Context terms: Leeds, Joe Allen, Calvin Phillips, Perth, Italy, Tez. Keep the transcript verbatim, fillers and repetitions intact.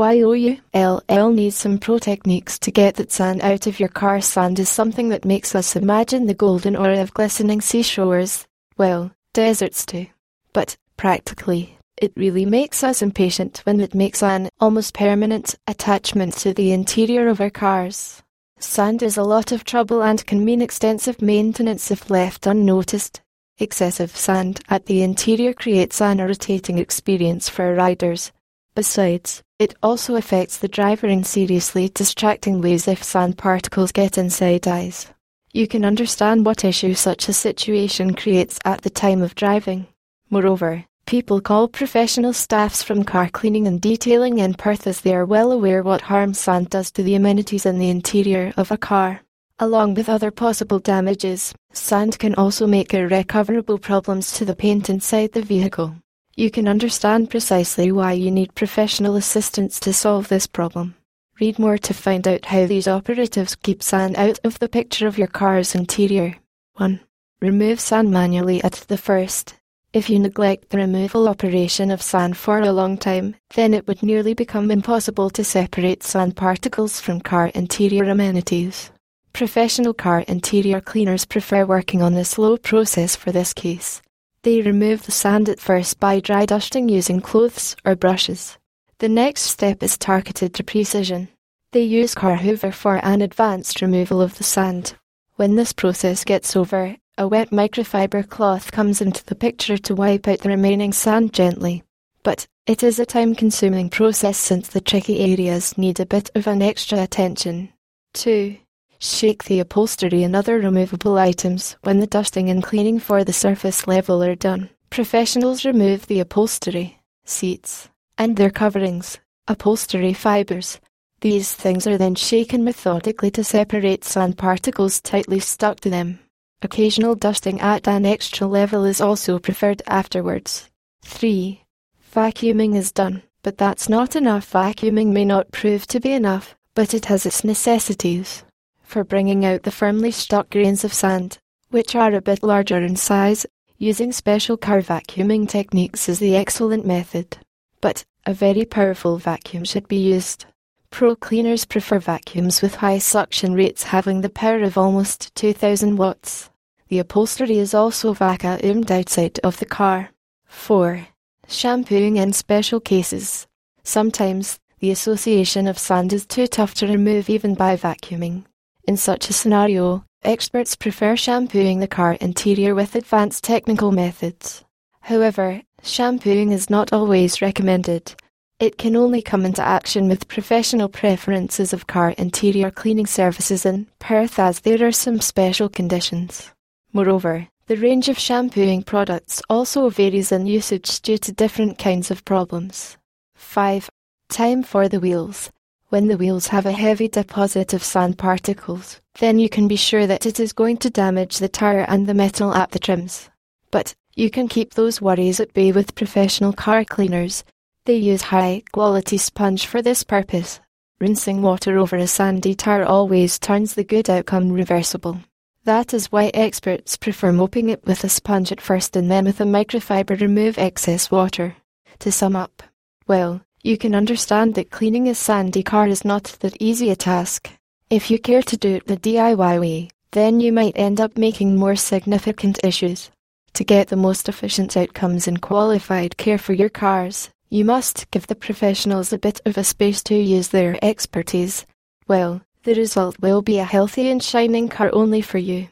While you'll need some pro techniques to get that sand out of your car. Sand is something that makes us imagine the golden aura of glistening seashores, well, deserts too. But, practically, it really makes us impatient when it makes an almost permanent attachment to the interior of our cars. Sand is a lot of trouble and can mean extensive maintenance if left unnoticed. Excessive sand at the interior creates an irritating experience for riders. Besides, it also affects the driver in seriously distracting ways if sand particles get inside eyes. You can understand what issue such a situation creates at the time of driving. Moreover, people call professional staffs from car cleaning and detailing in Perth as they are well aware what harm sand does to the amenities in the interior of a car. Along with other possible damages, sand can also make irrecoverable problems to the paint inside the vehicle. You can understand precisely why you need professional assistance to solve this problem. Read more to find out how these operatives keep sand out of the picture of your car's interior. one. Remove sand manually at the first. If you neglect the removal operation of sand for a long time, then it would nearly become impossible to separate sand particles from car interior amenities. Professional car interior cleaners prefer working on a slow process for this case. They remove the sand at first by dry dusting using clothes or brushes. The next step is targeted to precision. They use car hoover for an advanced removal of the sand. When this process gets over, a wet microfiber cloth comes into the picture to wipe out the remaining sand gently. But it is a time-consuming process since the tricky areas need a bit of an extra attention. two. Shake the upholstery and other removable items when the dusting and cleaning for the surface level are done. Professionals remove the upholstery, seats, and their coverings, upholstery fibers. These things are then shaken methodically to separate sand particles tightly stuck to them. Occasional dusting at an extra level is also preferred afterwards. three. Vacuuming is done, but that's not enough. Vacuuming may not prove to be enough, but it has its necessities. For bringing out the firmly stuck grains of sand, which are a bit larger in size, using special car vacuuming techniques is the excellent method. But a very powerful vacuum should be used. Pro cleaners prefer vacuums with high suction rates having the power of almost two thousand watts. The upholstery is also vacuumed outside of the car. four. Shampooing in special cases. Sometimes, the association of sand is too tough to remove even by vacuuming. In such a scenario, experts prefer shampooing the car interior with advanced technical methods. However, shampooing is not always recommended. It can only come into action with professional preferences of car interior cleaning services in Perth as there are some special conditions. Moreover, the range of shampooing products also varies in usage due to different kinds of problems. five. Time for the wheels. When the wheels have a heavy deposit of sand particles, then you can be sure that it is going to damage the tire and the metal at the trims. But you can keep those worries at bay with professional car cleaners. They use high-quality sponge for this purpose. Rinsing water over a sandy tire always turns the good outcome reversible. That is why experts prefer mopping it with a sponge at first and then with a microfiber remove excess water. To sum up, well, you can understand that cleaning a sandy car is not that easy a task. If you care to do it the D I Y way, then you might end up making more significant issues. To get the most efficient outcomes and qualified care for your cars, you must give the professionals a bit of a space to use their expertise. Well, the result will be a healthy and shining car only for you.